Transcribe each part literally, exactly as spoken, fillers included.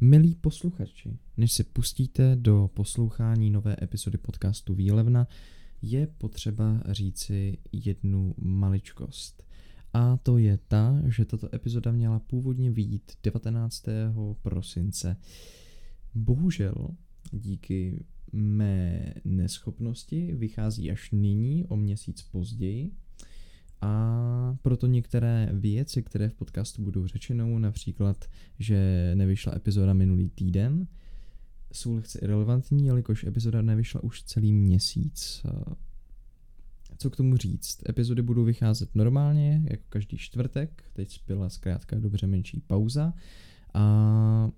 Milí posluchači, než se pustíte do poslouchání nové epizody podcastu Výlevna, je potřeba říci jednu maličkost. A to je ta, že tato epizoda měla původně vyjít devatenáctého prosince. Bohužel, díky mé neschopnosti vychází až nyní, o měsíc později. A proto některé věci, které v podcastu budou řečenou, například, že nevyšla epizoda minulý týden, jsou lehce irelevantní, jelikož epizoda nevyšla už celý měsíc. Co k tomu říct? Epizody budou vycházet normálně, jako každý čtvrtek, teď byla zkrátka dobře menší pauza a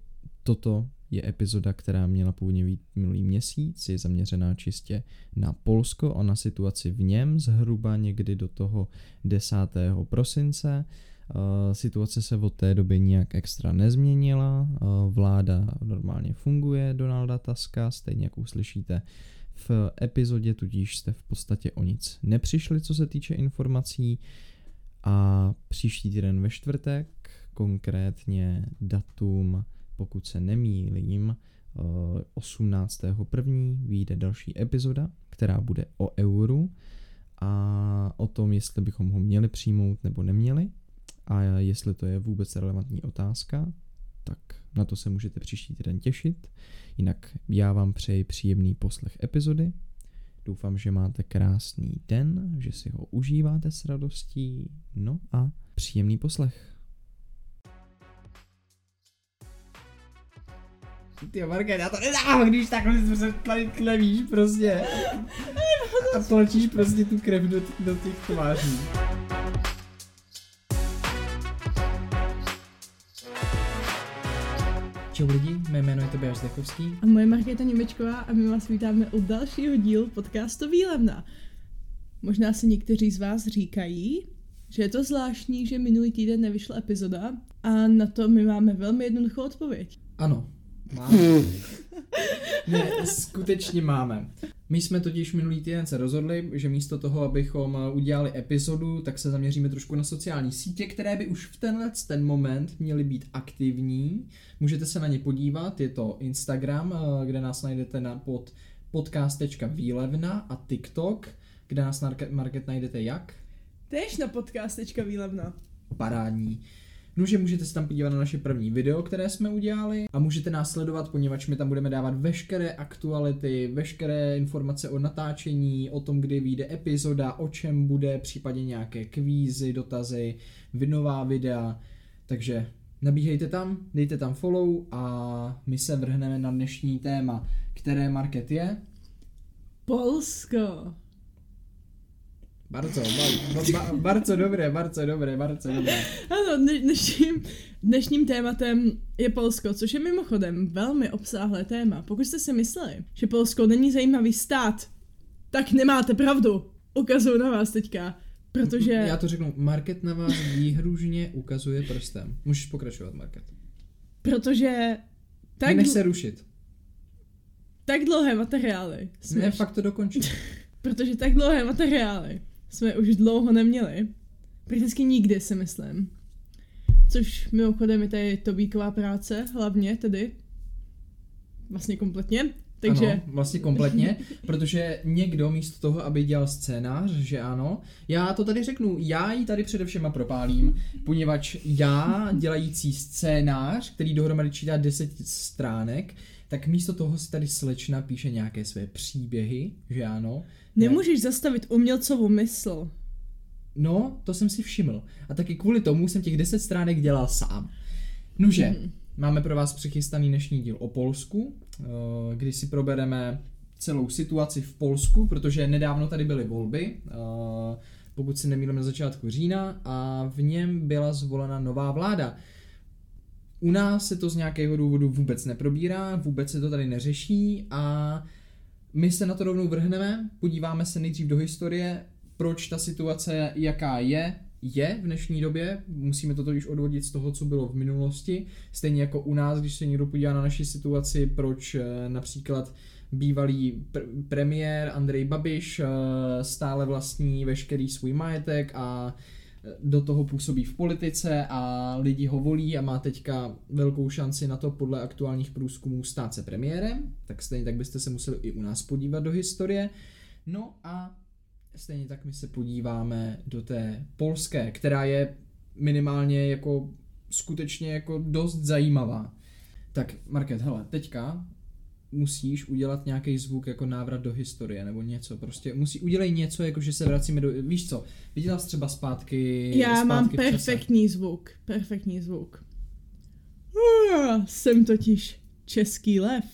toto je epizoda, která měla původně být minulý měsíc, je zaměřená čistě na Polsko a na situaci v něm zhruba někdy do toho desátého prosince. E, situace se od té doby nijak extra nezměnila, e, vláda normálně funguje Donalda Tuska, stejně jak uslyšíte v epizodě, tudíž jste v podstatě o nic nepřišli, co se týče informací. A příští týden ve čtvrtek, konkrétně datum, pokud se nemýlím, osmnáctého prvního vyjde další epizoda, která bude o euru a o tom, jestli bychom ho měli přijmout nebo neměli a jestli to je vůbec relevantní otázka, tak na to se můžete příští týden těšit. Jinak já vám přeji příjemný poslech epizody. Doufám, že máte krásný den, že si ho užíváte s radostí. No a příjemný poslech. Ty Markéta, já to nedám, když takhle tlevíš prostě a tlačíš prostě tu krev do, do těch tváří. Čau lidi, mé jméno je Tobiáš Zdechovský. A moje Markéta Němečková a my vás vítáme u dalšího dílu podcastu Výlevna. Možná si někteří z vás říkají, že je to zvláštní, že minulý týden nevyšla epizoda a na to my máme velmi jednoduchou odpověď. Ano. Máme. Ne, skutečně máme. My jsme totiž minulý týden se rozhodli, že místo toho, abychom udělali epizodu, tak se zaměříme trošku na sociální sítě, které by už v tenhle ten moment měly být aktivní. Můžete se na ně podívat, je to Instagram, kde nás najdete na pod podcast tečka výlevna a TikTok, kde nás na Market najdete jak? Též na podcast tečka výlevna. Parádní. No, že můžete se tam podívat na naše první video, které jsme udělali a můžete nás sledovat, poněvadž my tam budeme dávat veškeré aktuality, veškeré informace o natáčení, o tom, kdy vyjde epizoda, o čem bude, případně nějaké kvízy, dotazy, nová videa. Takže nabíhejte tam, dejte tam follow a my se vrhneme na dnešní téma, které Market je? Polsko. Barco, bar, bar, barco dobré, barco dobré, barco dobré. Ano, dnešním, dnešním tématem je Polsko, což je mimochodem velmi obsáhlé téma. Pokud jste si mysleli, že Polsko není zajímavý stát, tak nemáte pravdu. Ukazuju na vás teďka, protože... Já to řeknu, Market na vás výhružně ukazuje prstem. Můžeš pokračovat, Market. Protože... tak nech se rušit. Tak dlouhé materiály. Jsme... Ne, fakt to dokončím. Protože tak dlouhé materiály jsme už dlouho neměli. Prakticky nikdy, si myslím. Což mimochodem je tady Tobíková práce, hlavně tedy. Vlastně kompletně. Takže... Ano, vlastně kompletně, protože někdo místo toho, aby dělal scénář, že ano, já to tady řeknu, já ji tady především propálím, poněvadž já dělající scénář, který dohromady čítá deset stránek, tak místo toho si tady slečna píše nějaké své příběhy, že ano. Nemůžeš ne... zastavit umělcovou mysl. No, to jsem si všiml. A taky kvůli tomu jsem těch deset stránek dělal sám. Nuže, mm. máme pro vás přichystaný dnešní díl o Polsku, kdy si probereme celou situaci v Polsku, protože nedávno tady byly volby, pokud si nemýlím na začátku října, a v něm byla zvolena nová vláda. U nás se to z nějakého důvodu vůbec neprobírá, vůbec se to tady neřeší a my se na to rovnou vrhneme, podíváme se nejdřív do historie, proč ta situace, jaká je, je v dnešní době, musíme to totiž odvodit z toho, co bylo v minulosti, stejně jako u nás, když se někdo podívá na naši situaci, proč například bývalý pr- premiér Andrej Babiš stále vlastní veškerý svůj majetek a do toho působí v politice a lidi ho volí a má teďka velkou šanci na to podle aktuálních průzkumů stát se premiérem, tak stejně tak byste se museli i u nás podívat do historie. No a stejně tak my se podíváme do té polské, která je minimálně jako skutečně jako dost zajímavá. Tak Market, hele, teďka musíš udělat nějaký zvuk jako návrat do historie nebo něco, prostě musí udělej něco, jako že se vracíme do, víš co, viděla jsi třeba zpátky. Já zpátky mám perfektní přesad. zvuk, perfektní zvuk. Uh, jsem totiž český lev.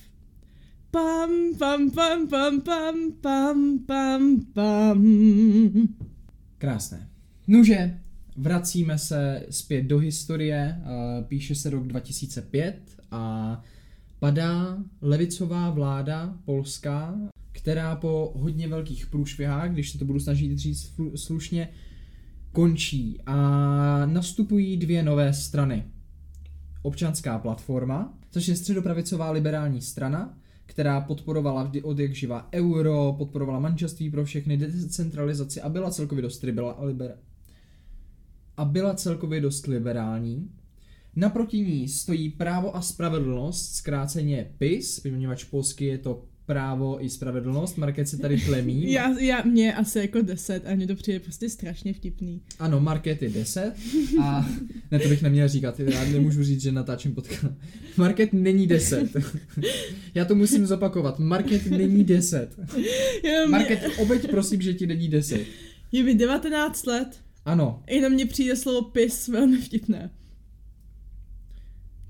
Pam, pam, pam, pam, pam, pam, pam, pam. Krásné. Nuže, vracíme se zpět do historie, píše se rok dva tisíce pět a padá levicová vláda polská, která po hodně velkých průšvihách, když se to budu snažit říct slušně, končí a nastupují dvě nové strany. Občanská platforma, což je středopravicová liberální strana, která podporovala vždy odjakživa euro, podporovala manželství pro všechny, decentralizaci a byla celkově dost liberální. A byla celkově dost liberální. Naproti ní stojí Právo a spravedlnost, zkráceně PiS, vyměňovač polsky je to Právo i spravedlnost, Market se tady tlemí. Já, já, mě asi jako deset a mně to přijde prostě strašně vtipný. Ano, Market je deset a ne, to bych neměl říkat, já nemůžu říct, že natáčím podcast. Market není deset. Já to musím zopakovat, Market není deset. Market, obeď prosím, že ti není deset. Je mi devatenáct let. Ano. Jenom mně přijde slovo PiS velmi vtipné.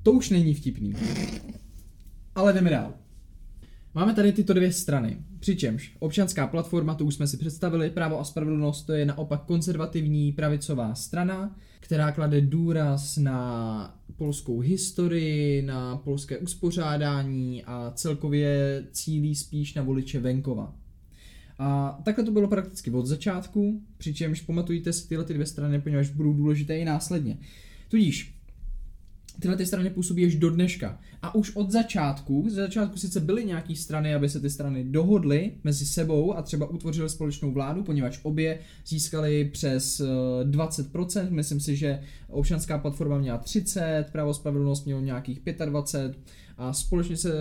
To už není vtipný. Ale jdeme dál. Máme tady tyto dvě strany. Přičemž Občanská platforma, to už jsme si představili, Právo a spravedlnost, to je naopak konzervativní pravicová strana, která klade důraz na polskou historii, na polské uspořádání a celkově cílí spíš na voliče venkova. A takhle to bylo prakticky od začátku, přičemž pamatujte si tyhle ty dvě strany, poněvadž budou důležité i následně. Tudíž tyhle ty strany působí až do dneška. A už od začátku, ze začátku sice byly nějaký strany, aby se ty strany dohodly mezi sebou a třeba utvořily společnou vládu, poněvadž obě získaly přes dvacet procent, myslím si, že Občanská platforma měla třicet procent, Právo spravedlnost mělo nějakých dvacet pět procent a společně se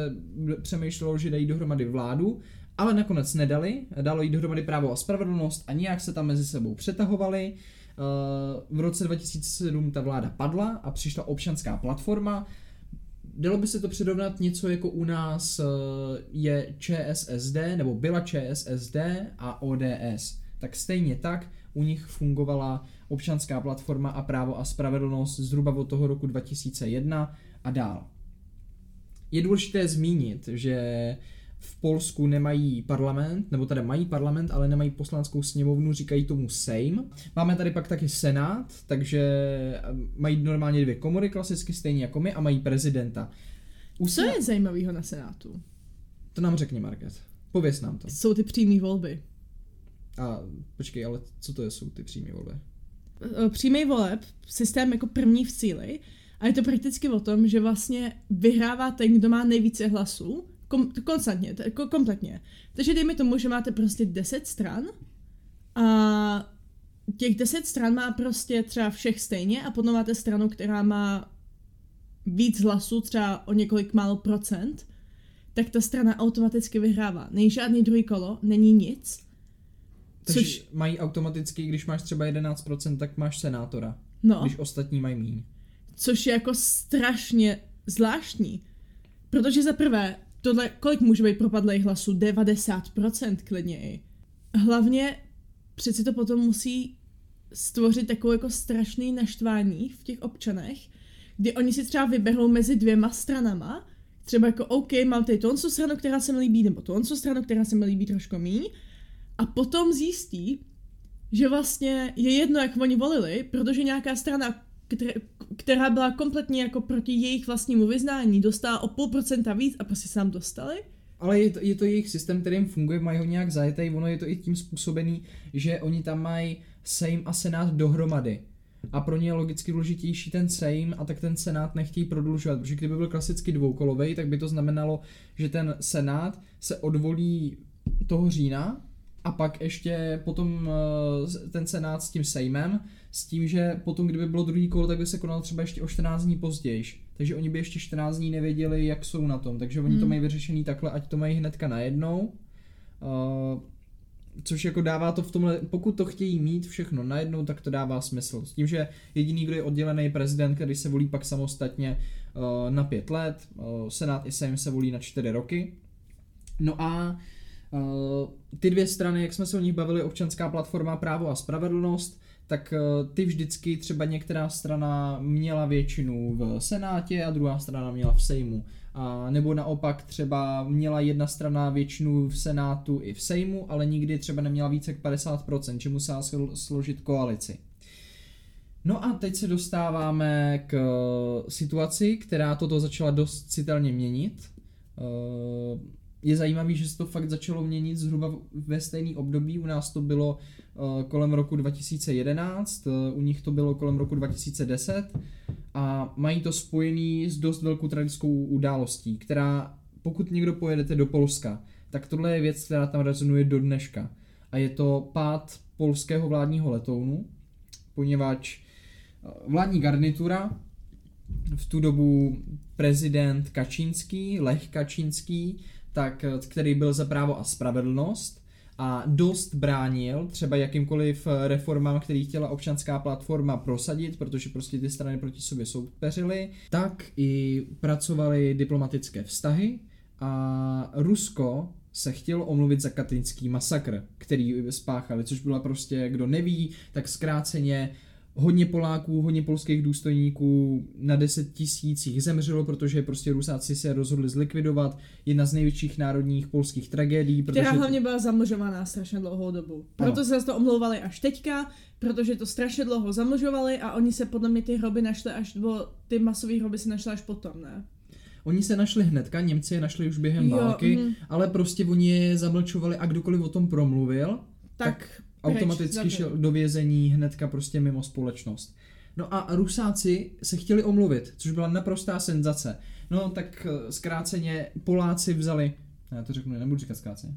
přemýšlelo, že dají dohromady vládu, ale nakonec nedali, dalo jí dohromady Právo a spravedlnost a nějak se tam mezi sebou přetahovali. V roce dva tisíce sedm ta vláda padla a přišla Občanská platforma. Dalo by se to přirovnat něco jako u nás je ČSSD, nebo byla ČSSD a O D S. Tak stejně tak u nich fungovala Občanská platforma a Právo a spravedlnost zhruba od toho roku dva tisíce jedna a dál. Je důležité zmínit, že v Polsku nemají parlament, nebo tady mají parlament, ale nemají poslaneckou sněmovnu, říkají tomu Sejm. Máme tady pak taky Senát, takže mají normálně dvě komory, klasicky stejně jako my, a mají prezidenta. U Co sena... je zajímavého na Senátu? To nám řekni, Market. Pověz nám to. Jsou ty přímé volby. A počkej, ale co to je, jsou ty přímé volby? Přímý voleb, systém jako první v síli, a je to prakticky o tom, že vlastně vyhrává ten, kdo má nejvíce hlasů, Kom, konstantně, t- kompletně. Takže dejme tomu, že máte prostě deset stran a těch deset stran má prostě třeba všech stejně a potom máte stranu, která má víc hlasů, třeba o několik málo procent, tak ta strana automaticky vyhrává. Není žádný druhý kolo, není nic. Takže což... mají automaticky, když máš třeba jedenáct procent, tak máš senátora, no. Když ostatní mají míň. Což je jako strašně zvláštní, protože za prvé tohle, kolik může být propadlých hlasů? devadesát procent klidně i. Hlavně přeci to potom musí stvořit takové jako strašné naštvání v těch občanech, kdy oni si třeba vyberou mezi dvěma stranama, třeba jako OK, mám tady tohle stranu, která se mi líbí, nebo tohle stranu, která se mi líbí trošku míň, a potom zjistí, že vlastně je jedno, jak oni volili, protože nějaká strana, která byla kompletně jako proti jejich vlastnímu vyznání, dostala o půl procenta víc a prostě se nám dostali. Ale je to, je to jejich systém, kterým funguje, mají ho nějak zajetej, ono je to i tím způsobený, že oni tam mají Sejm a Senát dohromady. A pro ně je logicky důležitější ten Sejm a tak ten Senát nechtějí prodlužovat, protože kdyby byl klasicky dvoukolovej, tak by to znamenalo, že ten Senát se odvolí toho října a pak ještě potom ten Senát s tím Sejmem, s tím, že potom kdyby bylo druhý kolo, tak by se konalo třeba ještě o čtrnáct dní později. Takže oni by ještě čtrnáct dní nevěděli, jak jsou na tom, takže oni mm. to mají vyřešený takhle, ať to mají hnedka najednou. Uh, což jako dává to v tomhle, pokud to chtějí mít všechno najednou, tak to dává smysl. S tím, že jediný, kdo je oddělený prezident, který se volí pak samostatně uh, na pět let, uh, Senát i Sejm se volí na čtyři roky. No a uh, ty dvě strany, jak jsme se o nich bavili, Občanská platforma, Právo a spravedlnost, tak ty vždycky třeba některá strana měla většinu v Senátě a druhá strana měla v Sejmu. A nebo naopak třeba měla jedna strana většinu v Senátu i v Sejmu, ale nikdy třeba neměla více jak padesát procent, že musela složit koalici. No a teď se dostáváme k situaci, která toto začala dost citelně měnit. Je zajímavý, že se to fakt začalo měnit zhruba ve stejný období. U nás to bylo uh, kolem roku dva tisíce jedenáct, uh, u nich to bylo kolem roku dva tisíce deset a mají to spojený s dost velkou tragickou událostí, která, pokud někdo pojedete do Polska, tak tohle je věc, která tam rezonuje do dneška. A je to pád polského vládního letounu, poněvadž vládní garnitura, v tu dobu prezident Kaczyński, Lech Kaczyński, tak, který byl za Právo a spravedlnost a dost bránil třeba jakýmkoliv reformám, který chtěla Občanská platforma prosadit, protože prostě ty strany proti sobě soupeřily, tak i pracovaly diplomatické vztahy a Rusko se chtělo omluvit za katyňský masakr, který spáchali, což byla prostě, kdo neví, tak zkráceně hodně Poláků, hodně polských důstojníků na deset tisících zemřelo, protože prostě Rusáci se rozhodli zlikvidovat. Jedna z největších národních polských tragédií. Která hlavně byla zamlžovaná strašně dlouhou dobu. Proto ano. Se to omlouvali až teďka, protože to strašně dlouho zamlžovali a oni se podle mě ty hroby našli až, bo ty masové hroby se našly až potom, ne? Oni se našli hnedka, Němci je našli už během jo, války, mm. ale prostě oni je zamlčovali a kdokoliv o tom promluvil, tak... tak automaticky šel do vězení hnedka prostě mimo společnost. No a Rusáci se chtěli omluvit, což byla naprostá senzace. No tak zkráceně Poláci vzali, já to řeknu, nebudu říkat zkráceně.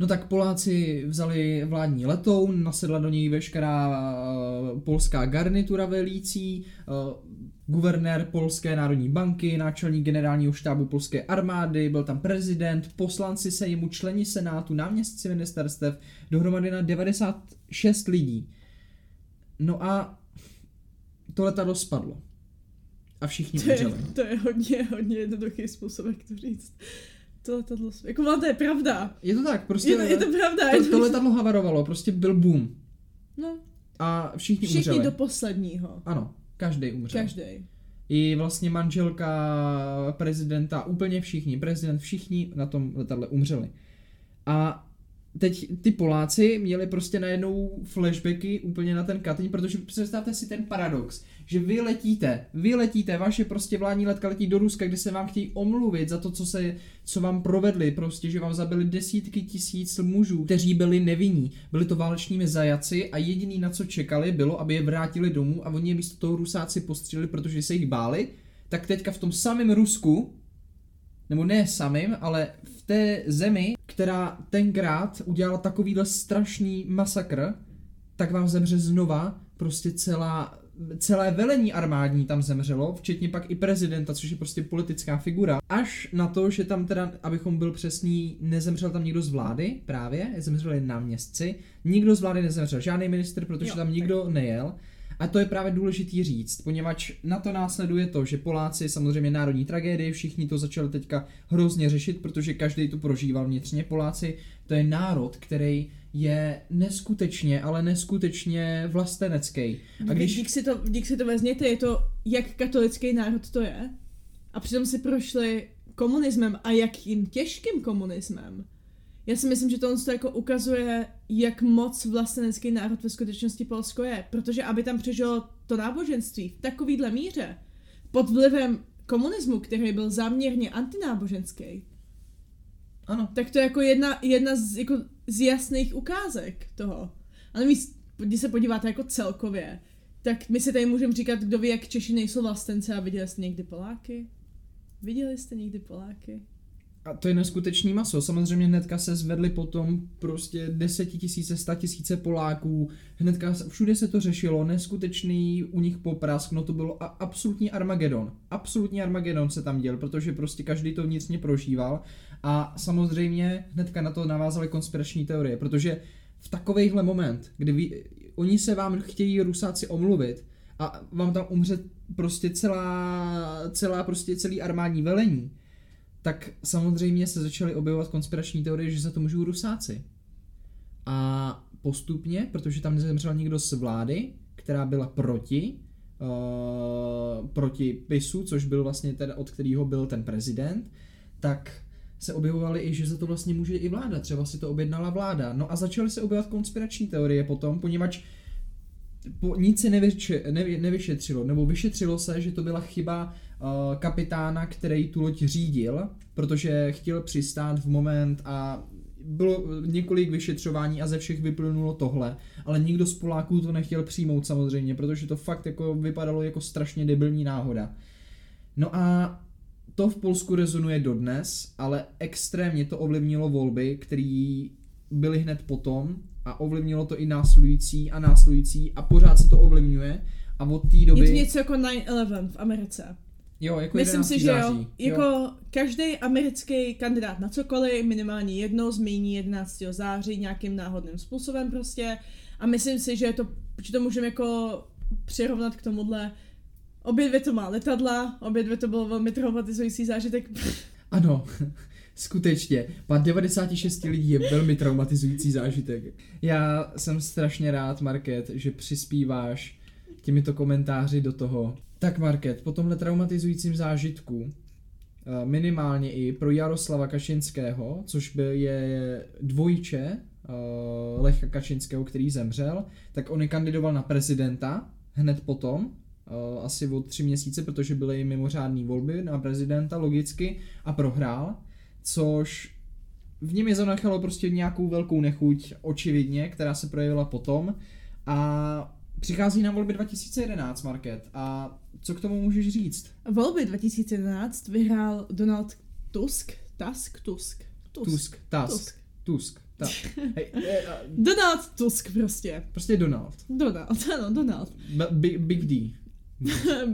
No tak Poláci vzali vládní letoun, nasedla do něj veškerá uh, polská garnitura velící, uh, guvernér Polské národní banky, náčelník generálního štábu polské armády, byl tam prezident, poslanci Sejmu, členi Senátu, náměstci ministerstev, dohromady na devadesát šest lidí. No a to letadlo spadlo. A všichni umřeli. To, to je hodně, hodně jednoduchý způsob, jak to říct. To letadlo, jako má, to je pravda. Je to tak, prostě. Je to, je to pravda. To, to letadlo havarovalo, prostě byl boom. No. A všichni, všichni umřeli. Všichni do posledního. Ano, každej umřel. Každej. I vlastně manželka prezidenta, úplně všichni, prezident, všichni na tom letadle umřeli. A teď ty Poláci měli prostě najednou flashbacky úplně na ten Katyň, protože představte si ten paradox, že vy letíte, vy letíte, vaše prostě vládní letka letí do Ruska, kde se vám chtějí omluvit za to, co se, co vám provedli, prostě, že vám zabili desítky tisíc mužů, kteří byli nevinní, byli to válečními zajaci a jediný, na co čekali, bylo, aby je vrátili domů a oni je místo toho Rusáci postřelili, protože se jich báli, tak teďka v tom samém Rusku, nebo ne samým, ale v té zemi, která tenkrát udělala takovýhle strašný masakr, tak vám zemře znova prostě celá, celé velení armádní tam zemřelo, včetně pak i prezidenta, což je prostě politická figura. Až na to, že tam teda, abychom byl přesný, nezemřel tam nikdo z vlády právě, zemřeli náměstci, nikdo z vlády nezemřel, žádný ministr, protože jo, tam nikdo nejel. A to je právě důležitý říct, poněvadž na to následuje to, že Poláci samozřejmě národní tragédie, všichni to začali teďka hrozně řešit, protože každý to prožíval vnitřně. Poláci, to je národ, který je neskutečně, ale neskutečně vlastenecký. A když dík si to, dík si to vezměte, je to, jak katolický národ to je. A přitom si prošli komunismem a jakým těžkým komunismem. Já si myslím, že to on to jako ukazuje, jak moc vlastenecký národ ve skutečnosti Polsko je, protože aby tam přežilo to náboženství v takovýhle míře, pod vlivem komunismu, který byl záměrně antináboženský, ano. Tak to je jako jedna, jedna z, jako z jasných ukázek toho. Ale my, když se podíváte jako celkově, tak my si tady můžeme říkat, kdo ví, jak Češi nejsou vlastence a viděli jste někdy Poláky? Viděli jste někdy Poláky? A to je neskutečný maso. Samozřejmě hnedka se zvedly potom prostě desetitisíce, statisíce Poláků. Hnedka všude se to řešilo, neskutečný u nich poprask, no to bylo a- absolutní Armagedon. Absolutní Armagedon se tam děl, protože prostě každý to vnitřně prožíval. A samozřejmě hnedka na to navázaly konspirační teorie, protože v takovejhle moment, kdy vy, oni se vám chtějí Rusáci omluvit a vám tam umře prostě celá, celá prostě celý armádní velení, tak samozřejmě se začaly objevovat konspirační teorie, že za to můžou Rusáci. A postupně, protože tam nezemřel nikdo z vlády, která byla proti, uh, proti PISu, což byl vlastně ten, od kterého byl ten prezident, tak se objevovaly i, že za to vlastně může i vláda, třeba si to objednala vláda. No a začaly se objevovat konspirační teorie potom, poněvadž po, nic se nevyše, nevy, nevyšetřilo, nebo vyšetřilo se, že to byla chyba uh, kapitána, který tu loď řídil, protože chtěl přistát v moment a bylo několik vyšetřování a ze všech vyplynulo tohle, ale nikdo z Poláků to nechtěl přijmout samozřejmě, protože to fakt jako vypadalo jako strašně debilní náhoda. No a to v Polsku rezonuje dodnes, ale extrémně to ovlivnilo volby, které byly hned potom, a ovlivnilo to i následující a následující a pořád se to ovlivňuje a od té doby... Je to něco jako nine eleven v Americe. Jo, jako Myslím si, že září. jo, jako jo. Každý americký kandidát na cokoliv minimálně jednou zmíní jedenáctého září nějakým náhodným způsobem prostě a myslím si, že to, že to můžeme jako přirovnat k tomuhle. Obě dvě to má letadla, obě dvě to bylo velmi traumatizující zážitek. Ano, skutečně. Pát devadesát šest lidí je velmi traumatizující zážitek. Já jsem strašně rád, Market, že přispíváš těmito komentáři do toho. Tak Market, po tomhle traumatizujícím zážitku, minimálně i pro Jaroslava Kaczynského, což byl je dvojče Lecha Kaczynského, který zemřel, tak on kandidoval na prezidenta hned potom, asi o tři měsíce, protože byly mimořádné volby na prezidenta logicky a prohrál, což v něm je zanechalo prostě nějakou velkou nechuť očividně, která se projevila potom a přichází na volby dva tisíce jedenáct, Market, a co k tomu můžeš říct? Volby dva tisíce jedenáct vyhrál Donald Tusk, Tusk, Tusk, Tusk, Tusk, Tusk. Tak. Hey, eh, eh, Donald Tusk prostě. Prostě Donald. Donald, ano, Donald. B- big, big D.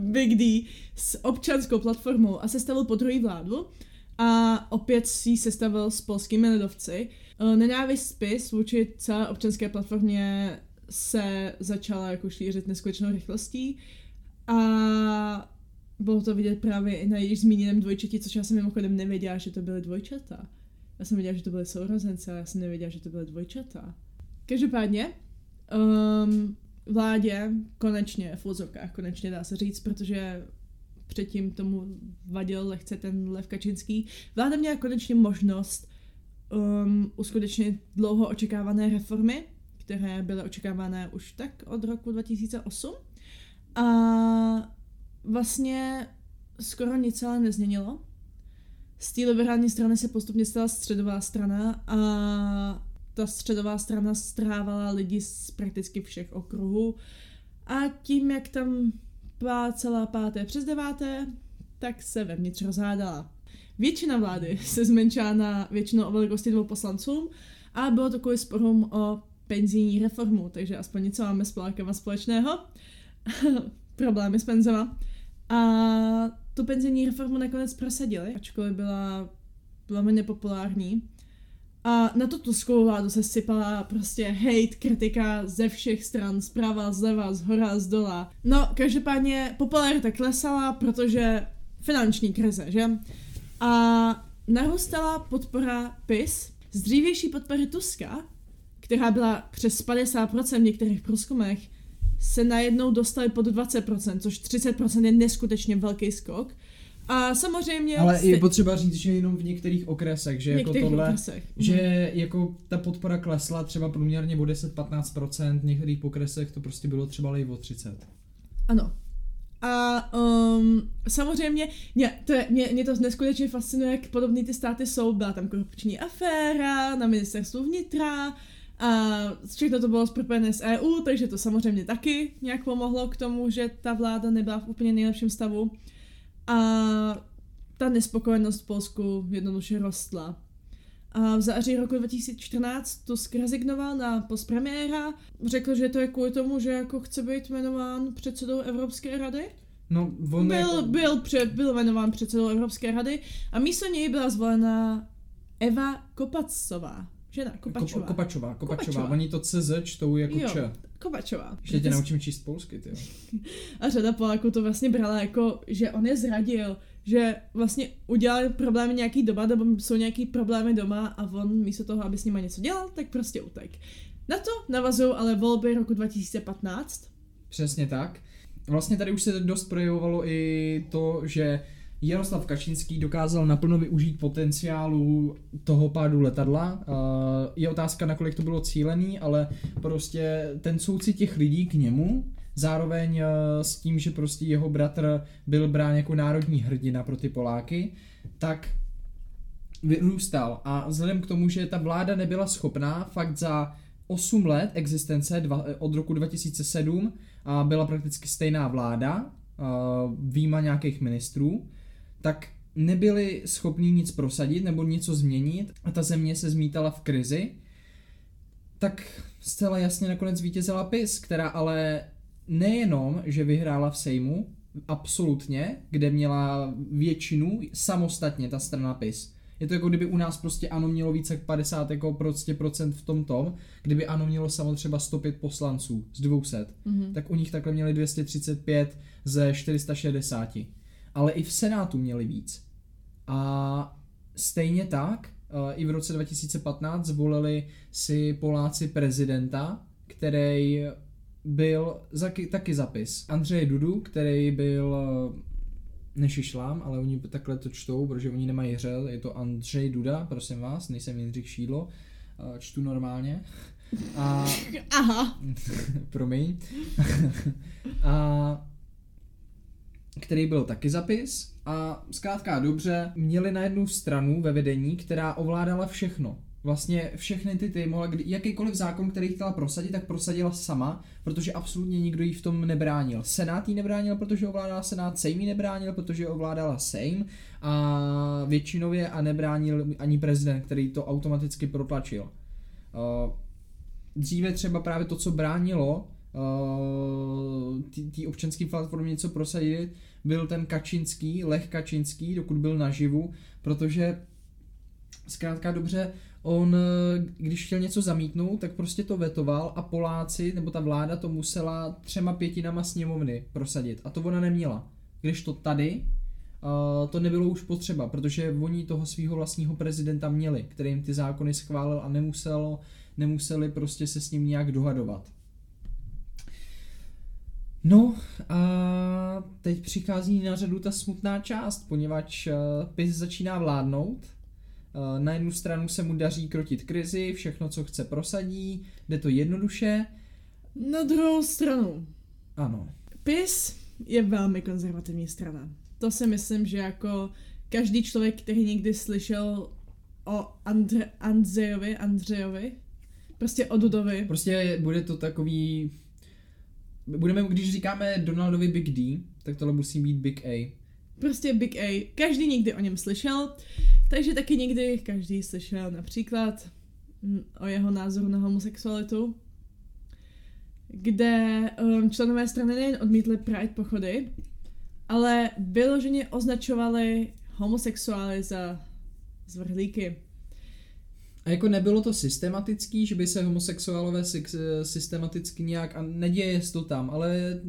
Big D s Občanskou platformou a sestavil podruhé vládu a opět si sestavil s polskými lidovci. Nenávist spis vůči celé Občanské platformě se začala jako šířit neskutečnou rychlostí a bylo to vidět právě i na již zmíněném dvojčeti, což já jsem mimochodem nevěděla, že to byly dvojčata. Já jsem věděla, že to byly sourozence, ale já jsem nevěděla, že to byly dvojčata. Každopádně, um, vládě konečně, v ozokách konečně dá se říct, protože předtím tomu vadil lehce ten Lech Kaczyński, vláda měla konečně možnost um, uskutečnit dlouho očekávané reformy, které byly očekávané už tak od roku dva tisíce osm. A vlastně skoro nic ale nezměnilo. Z té liberální strany se postupně stala středová strana a ta středová strana strávala lidi z prakticky všech okruhů a tím, jak tam plácela páté přes deváté, tak se vevnitř rozhádala. Většina vlády se zmenšila na většinou o velikosti dvou poslancům a bylo takový sporům o penzijní reformu, takže aspoň něco máme s Polákama společného. Problémy s penzema. A tu penzijní reformu nakonec prosadili, ačkoliv byla velmi nepopulární. A na tu Tuskovou vládu se sypala prostě hejt, kritika ze všech stran, zprava, zleva, zhora, zdola. No, každopádně popularita klesala, protože finanční krize, že? A narůstala podpora PiS z dřívější podpory Tuska, která byla přes padesát procent v některých průzkumech, se najednou dostali pod dvacet procent, což třicet procent je neskutečně velký skok. A samozřejmě... Ale je potřeba říct, že jenom v některých okresech, že některých jako tohle, okresech. Že jako ta podpora klesla třeba průměrně o deset až patnáct procent, v některých okresech to prostě bylo třeba i o třicet procent. Ano. A um, samozřejmě mě to, je, mě, mě to neskutečně fascinuje, jak podobný ty státy jsou. Byla tam korupční aféra na ministerstvu vnitra, a všechno to bylo propojené s E U, takže to samozřejmě taky nějak pomohlo k tomu, že ta vláda nebyla v úplně nejlepším stavu. A ta nespokojenost v Polsku jednoduše rostla. A v září roku dva tisíce čtrnáct Tusk rezignoval na post premiéra, řekl, že to je kvůli tomu, že jako chce být jmenován předsedou Evropské rady. No, on byl, jako... byl, před, byl jmenován předsedou Evropské rady a místo něj byla zvolena Ewa Kopaczová. Žena, Kopaczová. Kopaczová, Kopaczová. Oni to cé zet čtou jako jo, č. Kopaczová. Ještě tě naučím číst polsky, ty. A řada Poláků to vlastně brala jako, že on je zradil, že vlastně udělali problémy nějaký doma, nebo jsou nějaký problémy doma a on místo toho, aby s nima něco dělal, tak prostě utek. Na to navazují ale volby roku dva tisíce patnáct. Přesně tak. Vlastně tady už se dost projevovalo i to, že Jarosław Kaczyński dokázal naplno využít potenciálu toho pádu letadla. Je otázka, nakolik to bylo cílený, ale prostě ten soucit těch lidí k němu, zároveň s tím, že prostě jeho bratr byl brán jako národní hrdina pro ty Poláky, tak vyrůstal. A vzhledem k tomu, že ta vláda nebyla schopná fakt za osm let existence dva, od roku dva tisíce sedm a byla prakticky stejná vláda, výjima nějakých ministrů, tak nebyli schopni nic prosadit nebo něco změnit a ta země se zmítala v krizi, tak zcela jasně nakonec vítězila PiS, která ale nejenom, že vyhrála v Sejmu, absolutně, kde měla většinu samostatně ta strana PiS. Je to jako kdyby u nás prostě ANO mělo více jak padesát jako prostě procent v tom tom, kdyby ANO mělo samo třeba sto pět poslanců z dvou set, mm-hmm. tak u nich takhle měli dvě stě třicet pět ze čtyři sta šedesát. Ale i v Senátu měli víc. A stejně tak i v roce dva tisíce patnáct zvolili si Poláci prezidenta, který byl taky zapis Andrzeje Dudu, který byl... Nešišlám, ale oni takhle to čtou, protože oni nemají řel, je to Andrzej Duda, prosím vás, nejsem Jindřich Šídlo, čtu normálně. A... Aha. Promiň. A... který byl taky zapis a zkrátka dobře, měli na jednu stranu ve vedení, která ovládala všechno. Vlastně všechny ty ty mohla, jakýkoliv zákon, který chtěla prosadit, tak prosadila sama, protože absolutně nikdo jí v tom nebránil. Senát jí nebránil, protože ovládala Senát, Sejm jí nebránil, protože ovládala Sejm a většinově a nebránil ani prezident, který to automaticky protlačil. Dříve třeba právě to, co bránilo té občanské platformě něco prosadit, byl ten Kaczyński, Lech Kaczyński, dokud byl naživu, protože zkrátka dobře, on, když chtěl něco zamítnout, tak prostě to vetoval a Poláci, nebo ta vláda to musela třema pětinama sněmovny prosadit. A to ona neměla. Když to tady, uh, to nebylo už potřeba, protože oni toho svého vlastního prezidenta měli, který jim ty zákony schválil a nemuselo, nemuseli prostě se s ním nějak dohadovat. No a teď přichází na řadu ta smutná část, poněvadž uh, PiS začíná vládnout. Na jednu stranu se mu daří krotit krizi, všechno, co chce, prosadí, jde to jednoduše. Na druhou stranu. Ano. PiS je velmi konzervativní strana. To si myslím, že jako každý člověk, který někdy slyšel o Andr- Andrzejovi, Andrzejovi, prostě o Dudovi. Prostě bude to takový... Budeme, když říkáme Donaldovi Big D, tak tohle musí být Big A. Prostě Big A. Každý někdy o něm slyšel. Takže taky někdy každý slyšel například o jeho názoru na homosexualitu, kde členové strany nejen odmítli pride pochody, ale vyloženě označovali homosexuály za zvrhlíky. A jako nebylo to systematický, že by se homosexuálové systematicky nějak, a neděje se to tam, ale...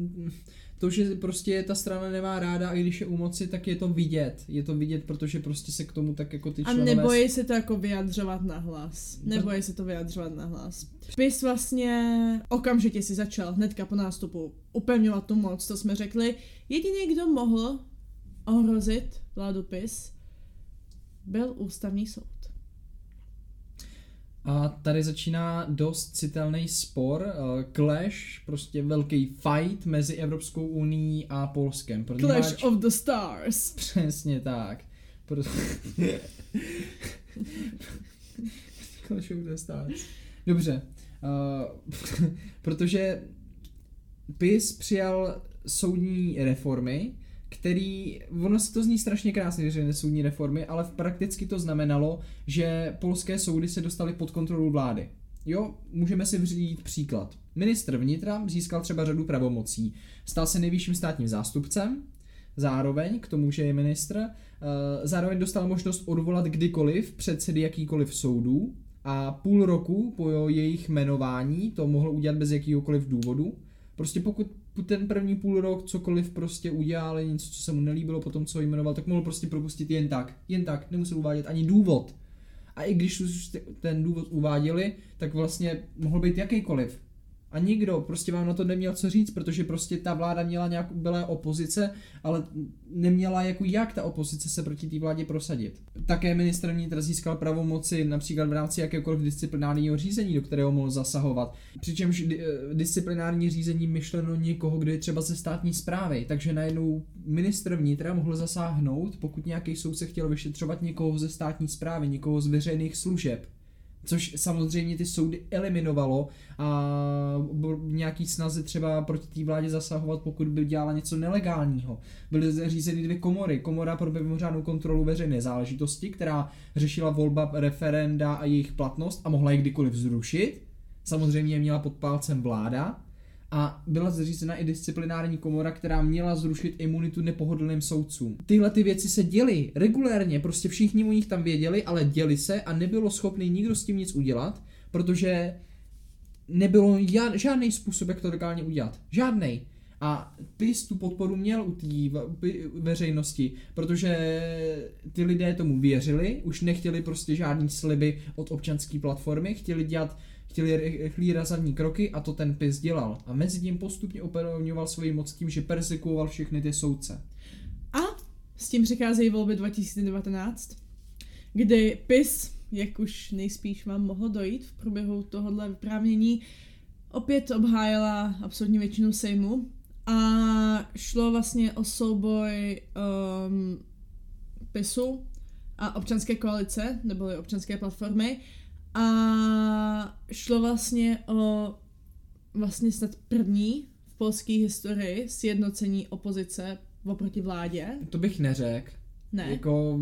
To, že prostě ta strana nemá ráda a když je u moci, tak je to vidět. Je to vidět, protože prostě se k tomu tak jako ty členové... A nebojí se to jako vyjadřovat na hlas. Nebojí se to vyjadřovat na hlas. PiS vlastně okamžitě si začal hnedka po nástupu upevňovat tu moc, to jsme řekli. Jediný, kdo mohl ohrozit vládu PiS, byl ústavní soud. A tady začíná dost citelný spor, uh, clash, prostě velký fight mezi Evropskou unií a Polskem. Clash máč... of the stars. Přesně tak. Proto... Clash of the stars. Dobře. Uh, protože PiS přijal soudní reformy, který, ono se to zní strašně krásně, že soudní reformy, ale prakticky to znamenalo, že polské soudy se dostaly pod kontrolu vlády. Jo, můžeme si vzít příklad. Ministr vnitra získal třeba řadu pravomocí, stal se nejvyšším státním zástupcem, zároveň k tomu, že je ministr, zároveň dostal možnost odvolat kdykoliv předsedy jakýkoliv soudů a půl roku po jejich jmenování to mohl udělat bez jakýhokoliv důvodu. Prostě pokud ten první půl rok cokoliv prostě udělal, něco, co se mu nelíbilo po tom, co ho jmenoval, tak mohl prostě propustit jen tak, jen tak, nemusel uvádět ani důvod. A i když už ten důvod uváděli, tak vlastně mohl být jakýkoliv. A nikdo prostě vám na to neměl co říct, protože prostě ta vláda měla nějakou byla opozice, ale neměla jako jak ta opozice se proti té vládě prosadit. Také ministr vnitra získal pravomoci například v rámci jakéhokoliv disciplinárního řízení, do kterého mohl zasahovat. Přičemž disciplinární řízení myšleno někoho, kdo je třeba ze státní správy, takže najednou ministr vnitra mohl zasáhnout, pokud nějaký soudce chtěl vyšetřovat někoho ze státní správy, někoho z veřejných služeb. Což samozřejmě ty soudy eliminovalo a nějaký snaze třeba proti té vládě zasahovat, pokud by dělala něco nelegálního. Byly řízeny dvě komory. Komora pro mimořádnou kontrolu veřejné záležitosti, která řešila volba referenda a jejich platnost a mohla je kdykoliv zrušit. Samozřejmě měla pod palcem vláda. A byla zřízena i disciplinární komora, která měla zrušit imunitu nepohodlným soudcům. Tyhle ty věci se děly regulérně, prostě všichni o nich tam věděli, ale děly se a nebylo schopný nikdo s tím nic udělat, protože nebylo j- žádný způsob, jak to legálně udělat. Žádnej. A PiS tu podporu měl u té veřejnosti, protože ty lidé tomu věřili, už nechtěli prostě žádný sliby od Občanské platformy, chtěli dělat chtěli rychlý razavní kroky a to ten PiS dělal. A mezi tím postupně opevňoval svoji moc tím, že persekuoval všechny ty soudce. A s tím přicházejí volby dva tisíce devatenáct, kdy PiS, jak už nejspíš vám mohlo dojít v průběhu tohohle vyprávění, opět obhájila absolutní většinu Sejmu a šlo vlastně o souboj um, PiSu a občanské koalice, neboli občanské platformy, a šlo vlastně o vlastně snad první v polské historii sjednocení opozice oproti vládě. To bych neřekl. Ne. Jako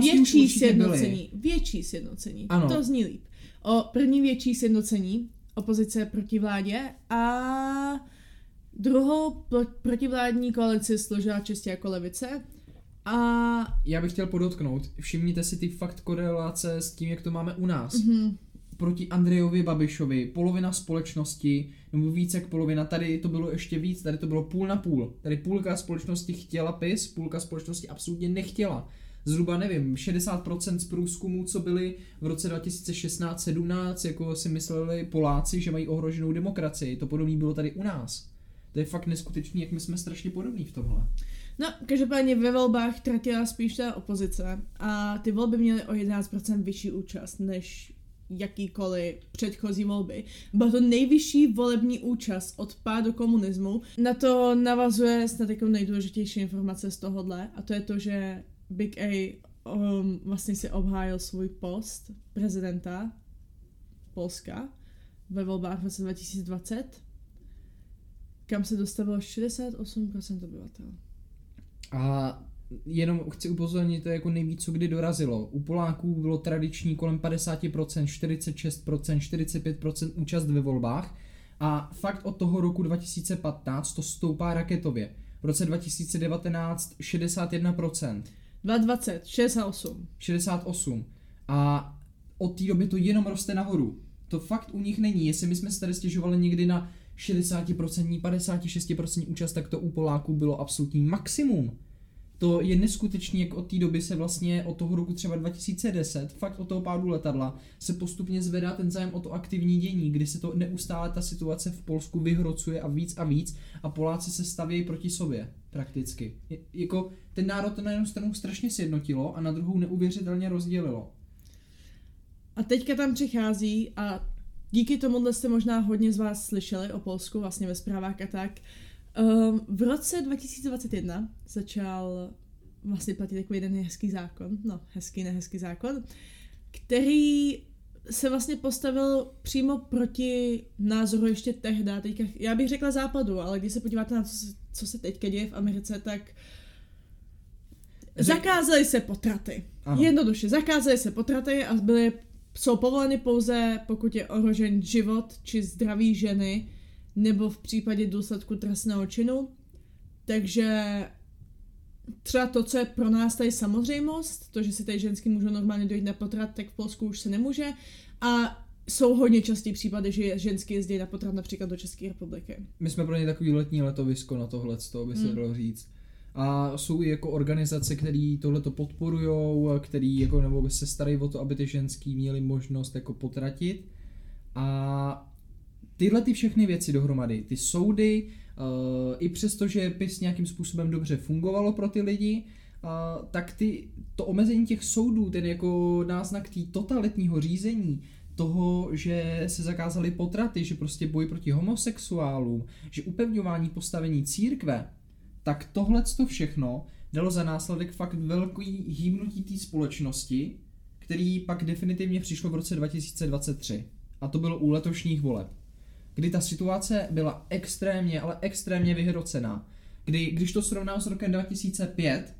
větší už sjednocení. Větší sjednocení. Ano. To zní líp. O první větší sjednocení opozice proti vládě a druhou protivládní koalici složila čistě jako levice. A já bych chtěl podotknout, všimněte si ty fakt korelace s tím, jak to máme u nás. Mm-hmm. Proti Andrejovi Babišovi, polovina společnosti, nebo více jak polovina, tady to bylo ještě víc, tady to bylo půl na půl. Tady půlka společnosti chtěla PiS, půlka společnosti absolutně nechtěla. Zhruba nevím, šedesát procent z průzkumů, co byli v roce dva tisíce šestnáct sedmnáct, jako si mysleli Poláci, že mají ohroženou demokracii, to podobný bylo tady u nás. To je fakt neskutečný, jak my jsme strašně podobní v tomhle. No, každopádně ve volbách tratila spíš ta opozice a ty volby měly o jedenáct procent vyšší účast než jakýkoliv předchozí volby. Byla to nejvyšší volební účast od pádu komunismu. Na to navazuje snad jako nejdůležitější informace z tohohle a to je to, že Big A um, vlastně si obhájil svůj post prezidenta Polska ve volbách v roce dva tisíce dvacet, kam se dostavilo šedesát osm procent obyvatel. A jenom chci upozornit, to je jako nejvíc, co kdy dorazilo. U Poláků bylo tradiční kolem padesát procent, čtyřicet šest procent, čtyřicet pět procent účast ve volbách a fakt od toho roku dva tisíce patnáct to stoupá raketově. V roce dva tisíce devatenáct šedesát jedna procent. dvacet dvacet, šedesát osm. šedesát osm. A od té doby to jenom roste nahoru. To fakt u nich není. Jestli my jsme se tady stěžovali někdy na šedesát procent, padesát šest procent účast, tak to u Poláků bylo absolutní maximum. To je neskutečný, jak od té doby se vlastně od toho roku třeba dva tisíce deset, fakt od toho pádu letadla, se postupně zvedá ten zájem o to aktivní dění, kdy se to neustále ta situace v Polsku vyhrocuje a víc a víc a Poláci se stavějí proti sobě prakticky. Je, jako ten národ to na jednu stranu strašně sjednotilo a na druhou neuvěřitelně rozdělilo. A teďka tam přichází a díky tomuhle jste možná hodně z vás slyšeli o Polsku, vlastně ve zprávách a tak. Um, v roce dva tisíce dvacet jedna začal vlastně platit takový jeden hezký zákon, no hezký, nehezký zákon, který se vlastně postavil přímo proti názoru ještě tehda, teďka, já bych řekla západu, ale když se podíváte na to, co se teďka děje v Americe, tak zakázali se potraty. Ano. Jednoduše, zakázali se potraty a byly, jsou povoleny pouze, pokud je ohrožen život či zdraví ženy, nebo v případě důsledku trestného činu. Takže třeba to, co je pro nás tady samozřejmost, to, že si tady ženský můžou normálně dojít na potrat, tak v Polsku už se nemůže. A jsou hodně častý případy, že ženský jezdí na potrat například do České republiky. My jsme pro ně takový letní letovisko na tohleto, by se hmm. dalo říct. A jsou i jako organizace, které tohleto podporujou, který jako nebo se starají o to, aby ty ženský měly možnost jako potratit. A tyhle ty všechny věci dohromady, ty soudy, Uh, i přesto, že P I S nějakým způsobem dobře fungovalo pro ty lidi, uh, tak ty, to omezení těch soudů, tedy jako náznak tý totalitního řízení, toho, že se zakázaly potraty, že prostě boj proti homosexuálům, že upevňování postavení církve, tak tohleto všechno dalo za následek fakt velký hýbnutí té společnosti, který pak definitivně přišlo v roce dva tisíce dvacet tři. A to bylo u letošních voleb, kdy ta situace byla extrémně, ale extrémně vyhrocená. Kdy, když to srovnám s rokem dva tisíce pět,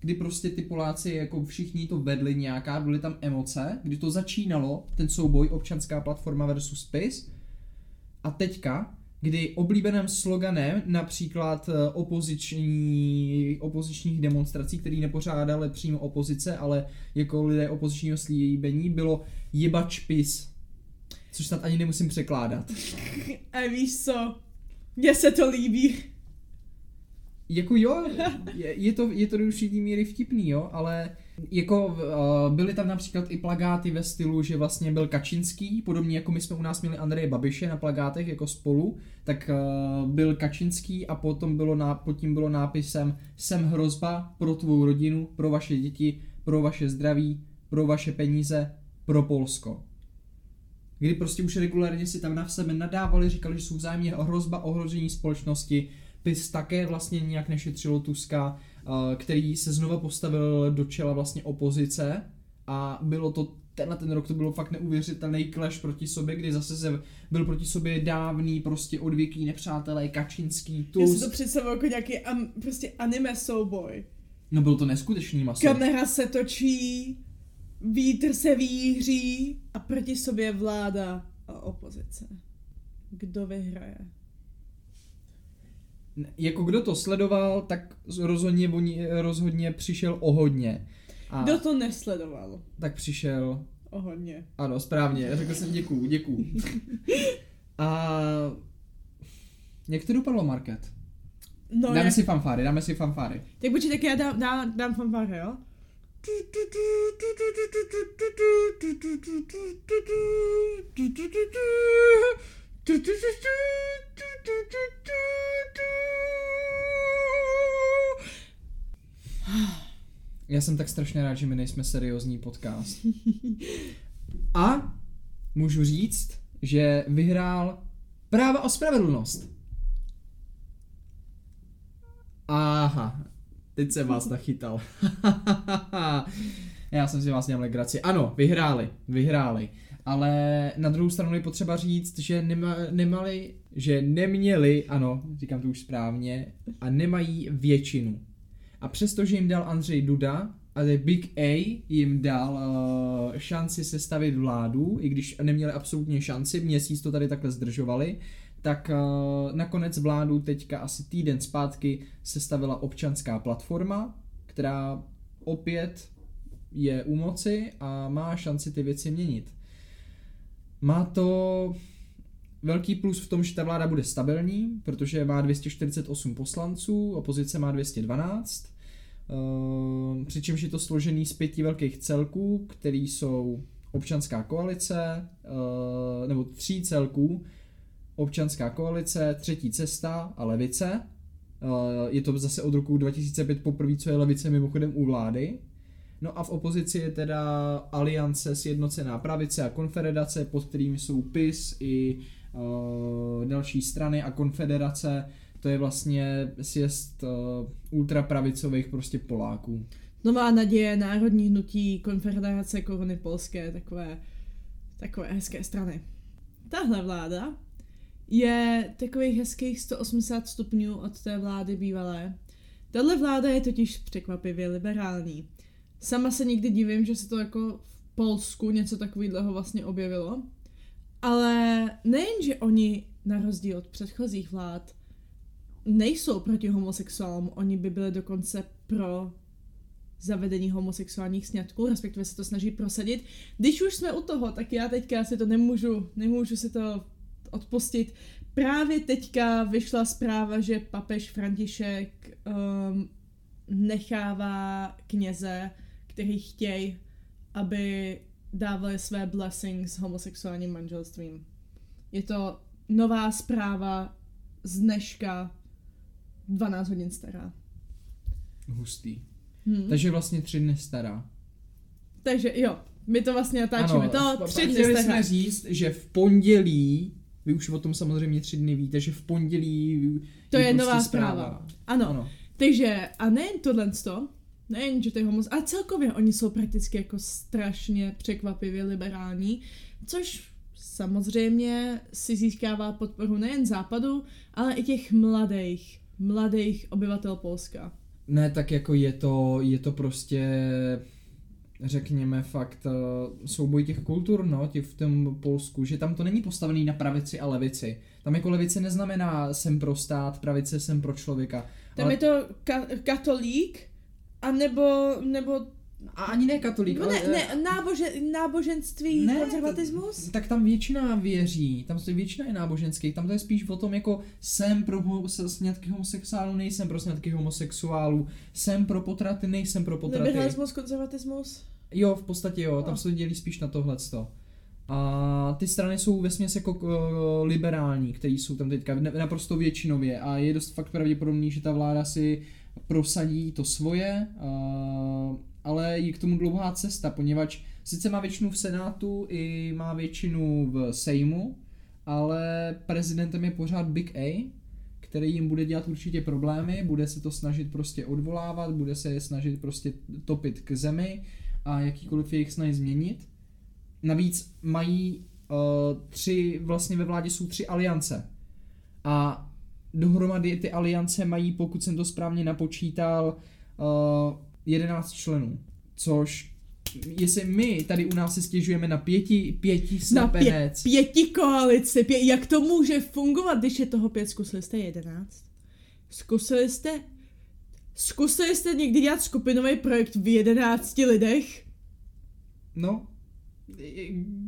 kdy prostě ty Poláci jako všichni to vedli nějaká, byly tam emoce, kdy to začínalo, ten souboj Občanská platforma versus P I S, a teďka, kdy oblíbeným sloganem například opoziční, opozičních demonstrací, které nepořádaly přímo opozice, ale jako lidé opozičního slíbení, bylo jebač P I S. Což snad ani nemusím překládat. A víš co? Mně se to líbí. Jako jo, je, je to, je to do určitý míry vtipný, jo, ale jako uh, byly tam například i plakáty ve stylu, že vlastně byl Kaczyński, podobně jako my jsme u nás měli Andreje Babiše na plakátech jako spolu, tak uh, byl Kaczyński a potom bylo ná, pod tím bylo nápisem jsem hrozba pro tvou rodinu, pro vaše děti, pro vaše zdraví, pro vaše peníze, pro Polsko. Kdy prostě už regulárně si tam na sebe nadávali, říkali, že jsou vzájemně hrozba ohrožení společnosti. P I S také vlastně nějak nešetřilo Tuska, který se znova postavil do čela vlastně opozice, a bylo to, tenhle ten rok to bylo fakt neuvěřitelný clash proti sobě, kdy zase se byl proti sobě dávný prostě odvěký nepřátelé Kaczyński, Tusk. Já si to představil jako nějaký am, prostě anime souboj. No byl to neskutečný maso. Kamera se točí, vítr se výhří a proti sobě vláda a opozice. Kdo vyhraje? Jako kdo to sledoval, tak rozhodně, rozhodně přišel o hodně. A kdo to nesledoval? Tak přišel o hodně. Ano, správně, řekl jsem děkuju, děkuju. A jak to dopadlo, Market? No, dáme jak... si fanfáry, dáme si fanfáry. Tak počkej, tak já dám, dám, dám fanfáry, jo? Já jsem tak strašně rád, že my nejsme seriózní podcast. A můžu říct, že vyhrál Právo a spravedlnost. Aha. Teď jsem vás nachytal. Já jsem si vás dělal legraci. Ano, vyhráli, vyhráli. Ale na druhou stranu je potřeba říct, že nema, nemali, že neměli, ano, říkám to už správně, a nemají většinu. A přestože jim dal Andrzej Duda, a the Big A jim dal uh, šanci sestavit vládu, i když neměli absolutně šanci, měsíc to tady takhle zdržovali, tak uh, nakonec vládu teďka asi týden zpátky sestavila Občanská platforma, která opět je u moci a má šanci ty věci měnit. Má to velký plus v tom, že ta vláda bude stabilní, protože má dvě stě čtyřicet osm poslanců, opozice má dvě stě dvanáct, uh, přičemž je to složený z pěti velkých celků, který jsou Občanská koalice, uh, nebo tří celků, Občanská koalice, Třetí cesta a Levice. Je to zase od roku dva tisíce pět poprvé, co je Levice mimochodem u vlády. No a v opozici je teda Aliance, Sjednocená pravice a Konfederace, pod kterými jsou P I S i uh, další strany, a Konfederace, to je vlastně sjezd uh, ultrapravicových prostě Poláků. Nová naděje, Národní hnutí, Konfederace koruny polské, takové takové hezké strany. Tahle vláda je takových hezkých sto osmdesát stupňů od té vlády bývalé. Tahle vláda je totiž překvapivě liberální. Sama se nikdy divím, že se to jako v Polsku něco takového vlastně objevilo. Ale nejenže oni, na rozdíl od předchozích vlád, nejsou proti homosexuálům, oni by byli dokonce pro zavedení homosexuálních sňatků, respektive se to snaží prosadit. Když už jsme u toho, tak já teďka si to nemůžu, nemůžu si to odpustit. Právě teďka vyšla zpráva, že papež František um, nechává kněze, který chtějí, aby dávali své blessings s homosexuálním manželstvím. Je to nová zpráva z dneška, dvanáct hodin stará. Hustý. Hmm. Takže vlastně tři dny stará. Takže jo, my to vlastně natáčíme. Ano, to tři dny stará. Chtěli jsme říct, že v pondělí, vy už o tom samozřejmě tři dny víte, že v pondělí je to je prostě nová zpráva. zpráva. Ano. ano. Takže a nejen tohleto, nejen, že to je homos, ale celkově oni jsou prakticky jako strašně překvapivě liberální, což samozřejmě si získává podporu nejen západu, ale i těch mladých, mladých obyvatel Polska. Ne, tak jako je to, je to prostě, řekněme fakt, souboj těch kultur, no, těch v tom Polsku, že tam to není postavený na pravici a levici. Tam jako levice neznamená jsem pro stát, pravice jsem pro člověka. Tam ale... je to ka- katolík, a nebo, nebo... A ani ne katolík, no, ale... Ne, ne, nábože, náboženství, ne, konzervatismus? T- tak tam většina věří, tam to je většina je náboženských, tam to je spíš o tom jako jsem pro ho- sňatky homosexuálů, nejsem pro sňatky homosexuálů, jsem pro potraty, nejsem pro potraty. Liberalismus, konzervatismus? Jo, v podstatě jo, tam oh. se dělí spíš na tohleto. A ty strany jsou vesměs jako liberální, které jsou tam teďka naprosto většinově a je dost fakt pravděpodobný, že ta vláda si prosadí to svoje, ale je k tomu dlouhá cesta, poněvadž sice má většinu v Senátu i má většinu v Sejmu, ale prezidentem je pořád Big A, který jim bude dělat určitě problémy, bude se to snažit prostě odvolávat, bude se je snažit prostě topit k zemi a jakýkoliv jejich snaží změnit. Navíc mají uh, tři, vlastně ve vládě jsou tři aliance a dohromady ty aliance mají, pokud jsem to správně napočítal, uh, jedenáct členů, což jestli my tady u nás se stěžujeme na pěti, pěti snapenec. Na pě, pěti koalice, pě, jak to může fungovat, když je toho pět, zkusili jste jedenáct? Zkusili jste, zkusili jste někdy dělat skupinový projekt v jedenácti lidech? No,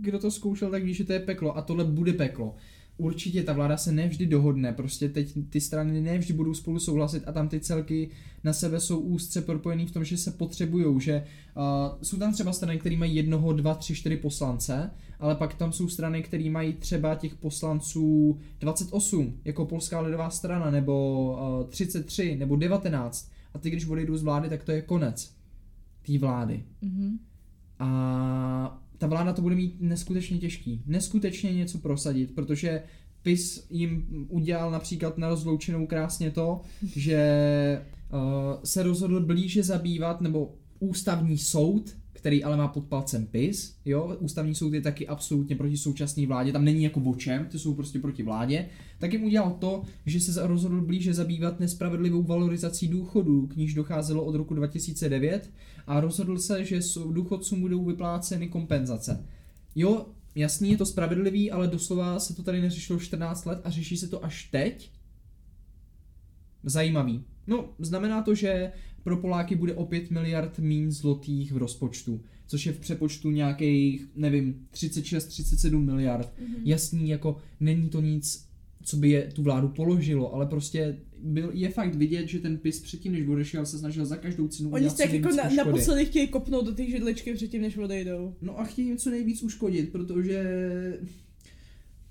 kdo to zkoušel, tak ví, že to je peklo a tohle bude peklo. Určitě ta vláda se nevždy dohodne, prostě teď ty strany nevždy budou spolu souhlasit a tam ty celky na sebe jsou úzce propojený v tom, že se potřebujou, že uh, jsou tam třeba strany, které mají jednoho, dva, tři, čtyři poslance, ale pak tam jsou strany, které mají třeba těch poslanců dvacet osm, jako Polská lidová strana, nebo uh, třicet tři, nebo devatenáct a ty když odejdou z vlády, tak to je konec té vlády. Mm-hmm. A... ta vláda to bude mít neskutečně těžký, neskutečně něco prosadit, protože PiS jim udělal například na rozloučenou krásně to, že uh, se rozhodl blíže zabývat, nebo ústavní soud, který ale má pod palcem PiS, jo, ústavní soud je taky absolutně proti současné vládě, tam není jako bočem, ty jsou prostě proti vládě, tak jim udělal to, že se rozhodl blíže zabývat nespravedlivou valorizací důchodů, k níž docházelo od roku dva tisíce devět a rozhodl se, že důchodcům budou vypláceny kompenzace. Jo, jasný, je to spravedlivý, ale doslova se to tady neřešilo čtrnáct let a řeší se to až teď? Zajímavý. No, znamená to, že pro Poláky bude o pět miliard míň zlotých v rozpočtu, což je v přepočtu nějakých, nevím, třicet šest, třicet sedm miliard. Mm-hmm. Jasný, jako není to nic, co by je tu vládu položilo, ale prostě byl, je fakt vidět, že ten PiS předtím, než odešel, se snažil za každou cenu udělat co nejvíc uškody. Oni tak jako naposledy chtějí kopnout do těch židličky předtím, než odejdou. No a chtějí jim co nejvíc uškodit, protože...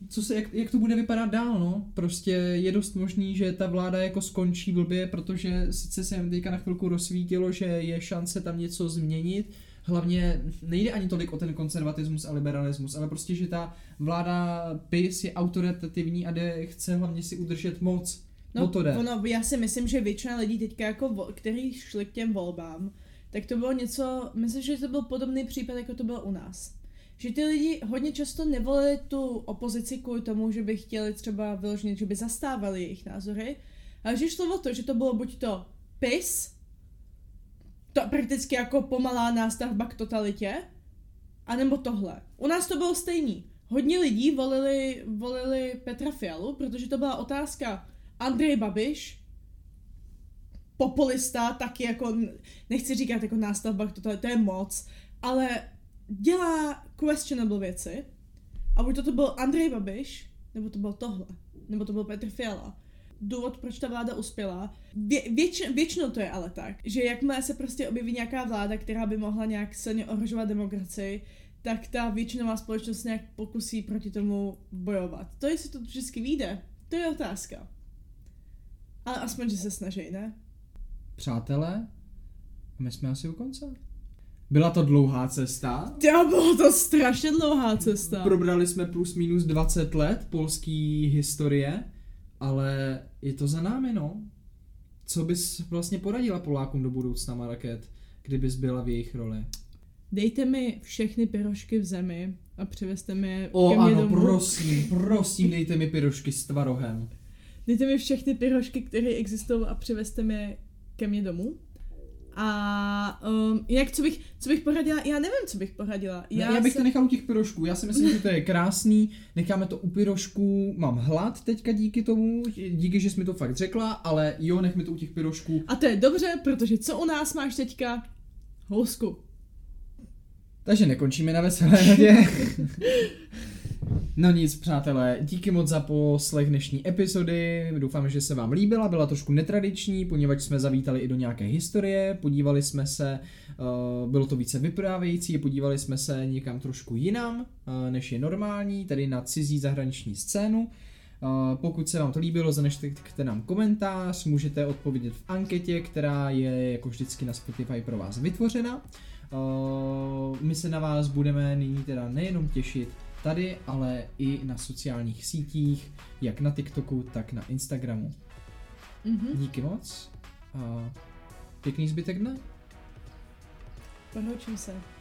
Co se, jak, jak to bude vypadat dál, no? Prostě je dost možný, že ta vláda jako skončí blbě, protože sice se jim teďka na chvilku rozsvítilo, že je šance tam něco změnit. Hlavně nejde ani tolik o ten konzervatismus a liberalismus, ale prostě, že ta vláda PiS je autoritativní a jde, chce hlavně si udržet moc. No, to jde. Ono, já si myslím, že většina lidí teďka, jako, kteří šli k těm volbám, tak to bylo něco, myslím, že to byl podobný případ, jako to bylo u nás. že ty lidi hodně často nevolili tu opozici kvůli tomu, že by chtěli třeba vyložit, že by zastávali jejich názory, ale že šlo o to, že to bylo buď to PiS, to prakticky jako pomalá nástavba k totalitě, anebo tohle. U nás to bylo stejný. Hodně lidí volili, volili Petra Fialu, protože to byla otázka Andrej Babiš, populista, taky jako, nechci říkat jako nástavba k totalitě, to je moc, ale dělá questionable věci a buď to byl Andrej Babiš, nebo to byl tohle, nebo to byl Petr Fiala. Důvod, proč ta vláda uspěla, vě, věč, většinou to je ale tak, že jakmile se prostě objeví nějaká vláda, která by mohla nějak silně ohrožovat demokracii, tak ta většinová společnost nějak pokusí proti tomu bojovat. To, jestli to vždycky vyjde, to je otázka. Ale aspoň, že se snaží, ne? Přátelé, my jsme asi u konce. Byla to dlouhá cesta. Já, byla to strašně dlouhá cesta. Probrali jsme plus minus dvacet let polský historie, ale je to za námi, no. Co bys vlastně poradila Polákům do budoucna, Market, kdybys byla v jejich roli? Dejte mi všechny pyrošky v zemi a přivezte mi je o, ke mně ano, domů. prosím, prosím, dejte mi pyrošky s tvarohem. Dejte mi všechny pyrošky, které existují a přivezte mi je ke mně domů. A um, jinak, co bych, co bych poradila, já nevím, co bych poradila. Já, ne, já bych se... to nechal u těch pyrošků, já si myslím, že to je krásný, necháme to u pyrošků, mám hlad teďka díky tomu, díky, že jsi mi to fakt řekla, ale jo, nechme to u těch pyrošků. A to je dobře, protože co u nás máš teďka? Housku. Takže nekončíme na veselé radě. No nic, přátelé, díky moc za poslech dnešní epizody, doufám, že se vám líbila, byla trošku netradiční, poněvadž jsme zavítali i do nějaké historie, podívali jsme se, bylo to více vyprávějící, podívali jsme se někam trošku jinam, než je normální, tedy na cizí zahraniční scénu. Pokud se vám to líbilo, zanechte nám komentář, můžete odpovědět v anketě, která je jako vždycky na Spotify pro vás vytvořena. My se na vás budeme nyní teda nejenom těšit tady, ale i na sociálních sítích, jak na TikToku, tak na Instagramu. Mm-hmm. Díky moc a pěkný zbytek dne. Pohloučím se.